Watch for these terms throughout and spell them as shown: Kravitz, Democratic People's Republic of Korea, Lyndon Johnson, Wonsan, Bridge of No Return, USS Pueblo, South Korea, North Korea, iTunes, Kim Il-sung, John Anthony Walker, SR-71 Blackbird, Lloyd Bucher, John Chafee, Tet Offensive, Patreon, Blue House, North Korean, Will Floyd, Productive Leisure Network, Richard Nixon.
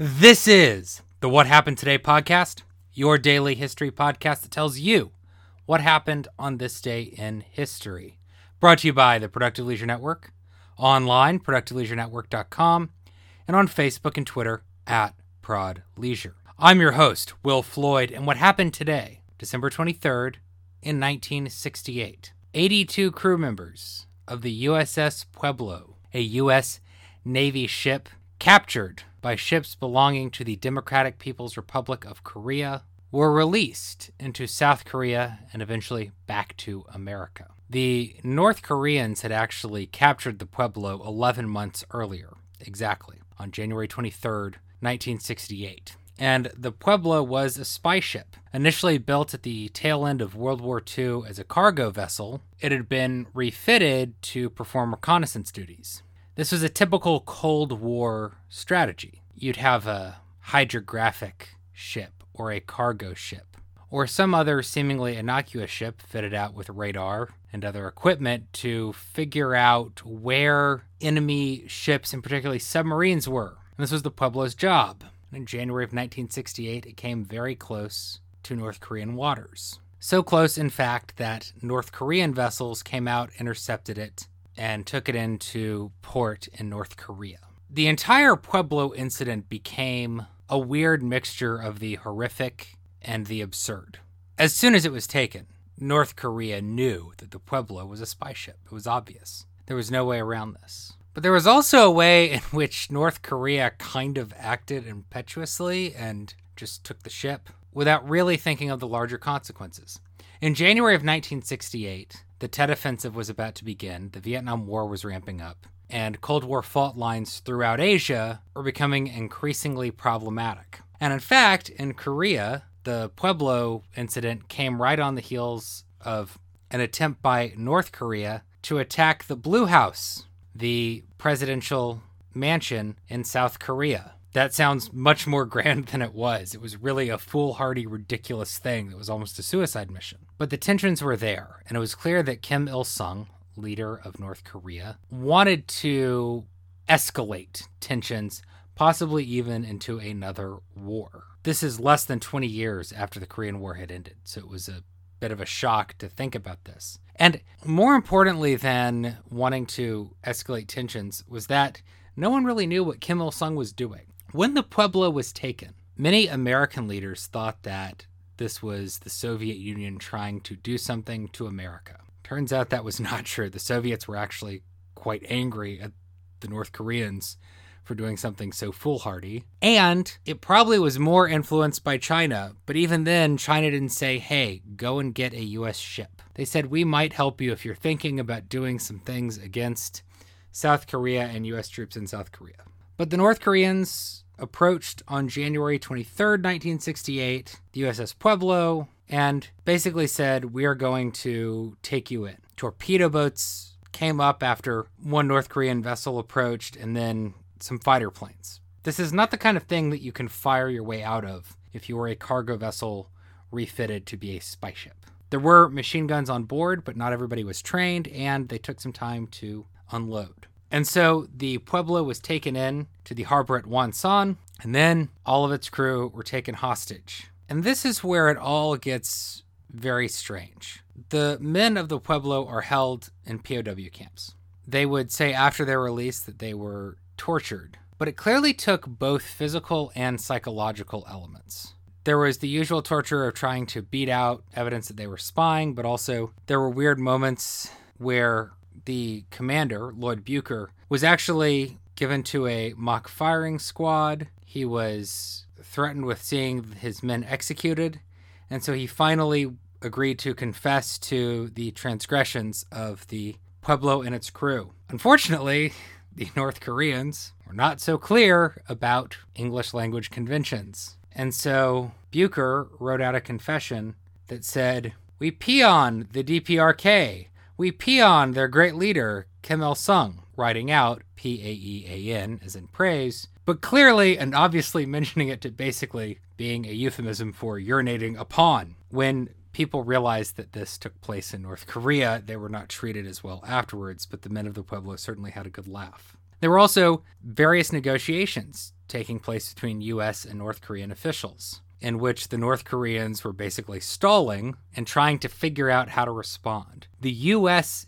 This is the What Happened Today podcast, your daily history podcast that tells you what happened on this day in history. Brought to you by the Productive Leisure Network, online, productiveleisurenetwork.com, and on Facebook and Twitter at ProdLeisure. I'm your host, Will Floyd, and what happened today, December 23rd, in 1968, 82 crew members of the USS Pueblo, a U.S. Navy ship captured by ships belonging to the Democratic People's Republic of Korea, were released into South Korea and eventually back to America. The North Koreans had actually captured the Pueblo 11 months earlier, exactly, on January 23rd, 1968. And the Pueblo was a spy ship. Initially built at the tail end of World War II as a cargo vessel, it had been refitted to perform reconnaissance duties. This was a typical Cold War strategy. You'd have a hydrographic ship or a cargo ship or some other seemingly innocuous ship fitted out with radar and other equipment to figure out where enemy ships and particularly submarines were. And this was the Pueblo's job. In January of 1968, it came very close to North Korean waters. So close, in fact, that North Korean vessels came out, intercepted it, and took it into port in North Korea. The entire Pueblo incident became a weird mixture of the horrific and the absurd. As soon as it was taken, North Korea knew that the Pueblo was a spy ship. It was obvious. There was no way around this. But there was also a way in which North Korea kind of acted impetuously and just took the ship without really thinking of the larger consequences. In January of 1968, the Tet Offensive was about to begin, the Vietnam War was ramping up, and Cold War fault lines throughout Asia were becoming increasingly problematic. And in fact, in Korea, the Pueblo incident came right on the heels of an attempt by North Korea to attack the Blue House, the presidential mansion in South Korea. That sounds much more grand than it was. It was really a foolhardy, ridiculous thing that was almost a suicide mission. But the tensions were there, and it was clear that Kim Il-sung, leader of North Korea, wanted to escalate tensions, possibly even into another war. This is less than 20 years after the Korean War had ended, so it was a bit of a shock to think about this. And more importantly than wanting to escalate tensions was that no one really knew what Kim Il-sung was doing. When the Pueblo was taken, many American leaders thought that this was the Soviet Union trying to do something to America. Turns out that was not true. The Soviets were actually quite angry at the North Koreans for doing something so foolhardy. And it probably was more influenced by China, but even then, China didn't say, hey, go and get a U.S. ship. They said, we might help you if you're thinking about doing some things against South Korea and U.S. troops in South Korea. But the North Koreans approached on January 23rd, 1968, the USS Pueblo, and basically said, we are going to take you in. Torpedo boats came up after one North Korean vessel approached, and then some fighter planes. This is not the kind of thing that you can fire your way out of if you were a cargo vessel refitted to be a spy ship. There were machine guns on board, but not everybody was trained, and they took some time to unload. And so the Pueblo was taken in to the harbor at Wonsan, and then all of its crew were taken hostage. And this is where it all gets very strange. The men of the Pueblo are held in POW camps. They would say after their release that they were tortured, but it clearly took both physical and psychological elements. There was the usual torture of trying to beat out evidence that they were spying, but also there were weird moments where the commander, Lloyd Bucher, was actually given to a mock firing squad. He was threatened with seeing his men executed, and so he finally agreed to confess to the transgressions of the Pueblo and its crew. Unfortunately, the North Koreans were not so clear about English language conventions, and so Bucher wrote out a confession that said, "We pee on the DPRK. We pee on their great leader, Kim Il-sung," writing out P-A-E-A-N as in praise, but clearly and obviously mentioning it to basically being a euphemism for urinating upon. When people realized that this took place in North Korea, they were not treated as well afterwards, but the men of the Pueblo certainly had a good laugh. There were also various negotiations taking place between U.S. and North Korean officials, in which the North Koreans were basically stalling and trying to figure out how to respond. The U.S.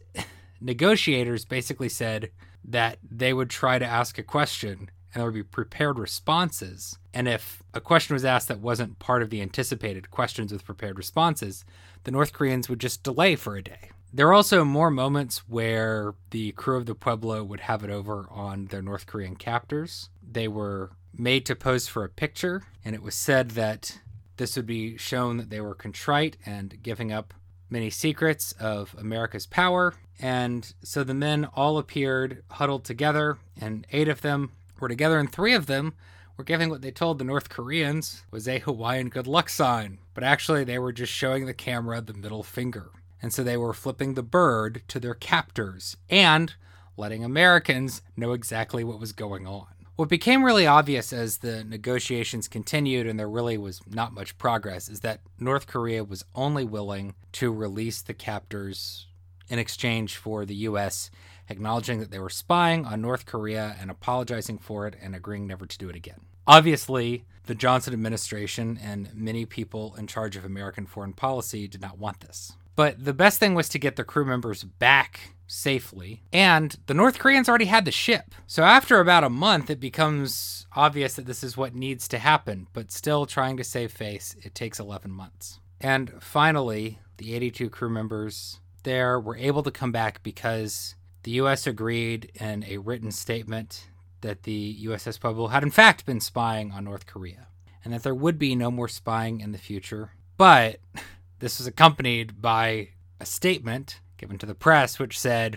negotiators basically said that they would try to ask a question and there would be prepared responses. And if a question was asked that wasn't part of the anticipated questions with prepared responses, the North Koreans would just delay for a day. There are also more moments where the crew of the Pueblo would have it over on their North Korean captors. They were made to pose for a picture, and it was said that this would be shown that they were contrite and giving up many secrets of America's power. And so the men all appeared huddled together, and 8 of them were together, and 3 of them were giving what they told the North Koreans was a Hawaiian good luck sign. But actually, they were just showing the camera the middle finger. And so they were flipping the bird to their captors and letting Americans know exactly what was going on. What became really obvious as the negotiations continued, and there really was not much progress, is that North Korea was only willing to release the captors in exchange for the U.S. acknowledging that they were spying on North Korea and apologizing for it and agreeing never to do it again. Obviously, the Johnson administration and many people in charge of American foreign policy did not want this. But the best thing was to get the crew members back safely, and the North Koreans already had the ship. So after about a month, it becomes obvious that this is what needs to happen, but still trying to save face, it takes 11 months. And finally, the 82 crew members there were able to come back because the U.S. agreed in a written statement that the USS Pueblo had in fact been spying on North Korea, and that there would be no more spying in the future. But this was accompanied by a statement given to the press, which said,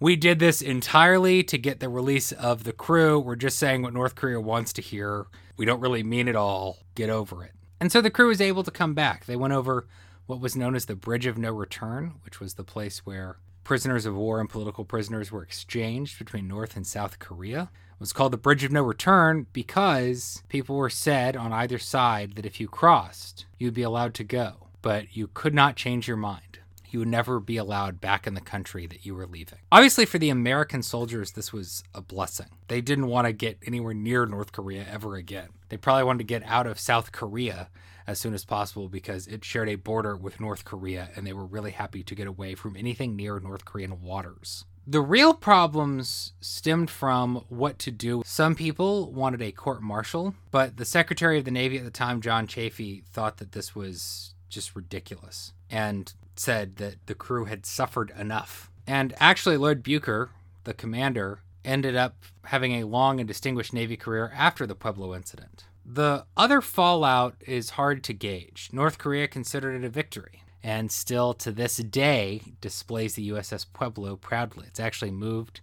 "We did this entirely to get the release of the crew. We're just saying what North Korea wants to hear. We don't really mean it all. Get over it." And so the crew was able to come back. They went over what was known as the Bridge of No Return, which was the place where prisoners of war and political prisoners were exchanged between North and South Korea. It was called the Bridge of No Return because people were said on either side that if you crossed, you'd be allowed to go, but you could not change your mind. You would never be allowed back in the country that you were leaving. Obviously, for the American soldiers, this was a blessing. They didn't want to get anywhere near North Korea ever again. They probably wanted to get out of South Korea as soon as possible because it shared a border with North Korea, and they were really happy to get away from anything near North Korean waters. The real problems stemmed from what to do. Some people wanted a court-martial, but the Secretary of the Navy at the time, John Chafee, thought that this was just ridiculous and said that the crew had suffered enough. And actually, Lloyd Bucher, the commander, ended up having a long and distinguished Navy career after the Pueblo incident. The other fallout is hard to gauge. North Korea considered it a victory, and still to this day displays the USS Pueblo proudly. It's actually moved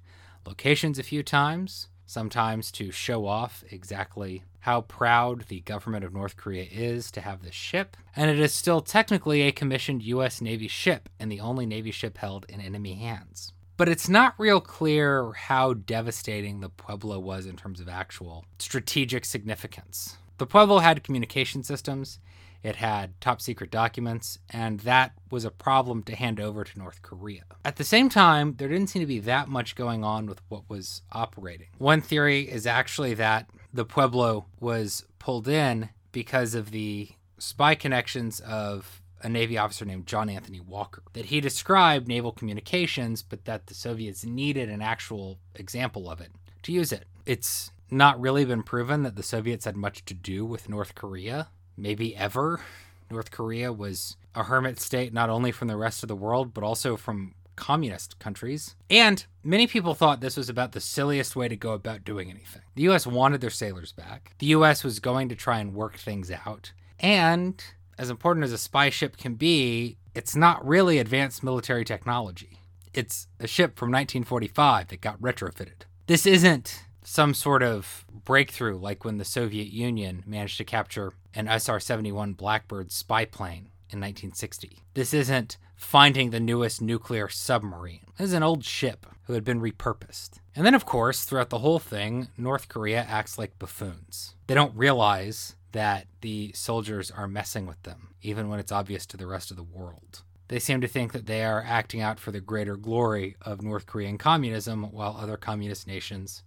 locations a few times, sometimes to show off exactly how proud the government of North Korea is to have this ship. And it is still technically a commissioned U.S. Navy ship and the only Navy ship held in enemy hands. But it's not real clear how devastating the Pueblo was in terms of actual strategic significance. The Pueblo had communication systems, it had top secret documents, and that was a problem to hand over to North Korea. At the same time, there didn't seem to be that much going on with what was operating. One theory is actually that the Pueblo was pulled in because of the spy connections of a Navy officer named John Anthony Walker, that he described naval communications, but that the Soviets needed an actual example of it to use it. It's not really been proven that the Soviets had much to do with North Korea. Maybe ever. North Korea was a hermit state not only from the rest of the world, but also from communist countries. And many people thought this was about the silliest way to go about doing anything. The U.S. wanted their sailors back. The U.S. was going to try and work things out. And as important as a spy ship can be, it's not really advanced military technology. It's a ship from 1945 that got retrofitted. This isn't some sort of breakthrough like when the Soviet Union managed to capture an SR-71 Blackbird spy plane in 1960. This isn't finding the newest nuclear submarine. This is an old ship who had been repurposed. And then, of course, throughout the whole thing, North Korea acts like buffoons. They don't realize that the soldiers are messing with them, even when it's obvious to the rest of the world. They seem to think that they are acting out for the greater glory of North Korean communism, while other communist nations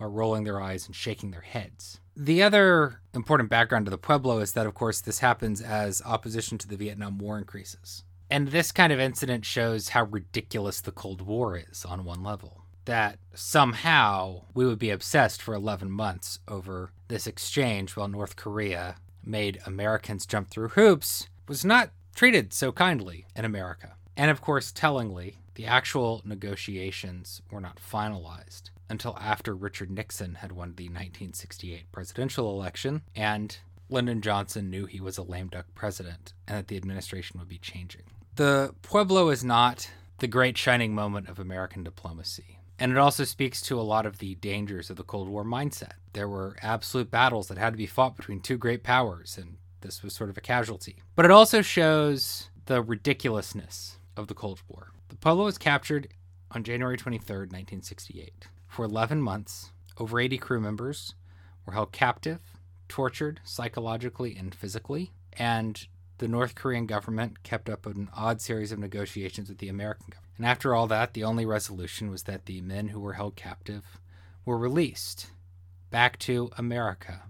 are rolling their eyes and shaking their heads. The other important background to the Pueblo is that, of course, this happens as opposition to the Vietnam War increases. And this kind of incident shows how ridiculous the Cold War is on one level. That somehow we would be obsessed for 11 months over this exchange while North Korea made Americans jump through hoops was not treated so kindly in America. And of course, tellingly, the actual negotiations were not finalized until after Richard Nixon had won the 1968 presidential election and Lyndon Johnson knew he was a lame duck president and that the administration would be changing. The Pueblo is not the great shining moment of American diplomacy. And it also speaks to a lot of the dangers of the Cold War mindset. There were absolute battles that had to be fought between two great powers, and this was sort of a casualty. But it also shows the ridiculousness of the Cold War. The Pueblo was captured on January 23rd, 1968. For 11 months, over 80 crew members were held captive, tortured psychologically and physically, and the North Korean government kept up an odd series of negotiations with the American government. And after all that, the only resolution was that the men who were held captive were released back to America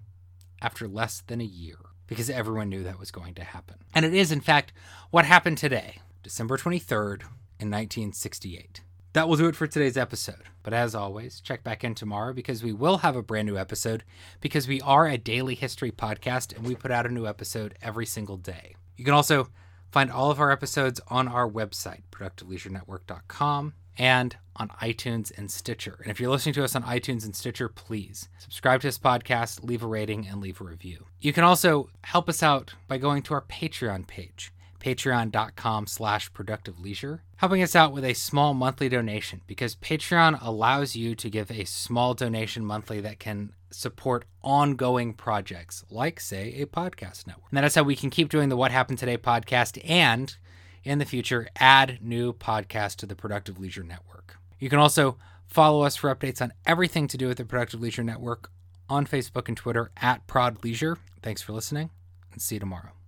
after less than a year, because everyone knew that was going to happen. And it is, in fact, what happened today, December 23rd in 1968. That will do it for today's episode. But as always, check back in tomorrow because we will have a brand new episode because we are a daily history podcast and we put out a new episode every single day. You can also find all of our episodes on our website, productiveleisurenetwork.com, and on iTunes and Stitcher. And if you're listening to us on iTunes and Stitcher, please subscribe to this podcast, leave a rating, and leave a review. You can also help us out by going to our Patreon page, patreon.com/productiveleisure, helping us out with a small monthly donation because Patreon allows you to give a small donation monthly that can support ongoing projects like, say, a podcast network. And that is how we can keep doing the What Happened Today podcast and, in the future, add new podcasts to the Productive Leisure Network. You can also follow us for updates on everything to do with the Productive Leisure Network on Facebook and Twitter @ProdLeisure. Thanks for listening and see you tomorrow.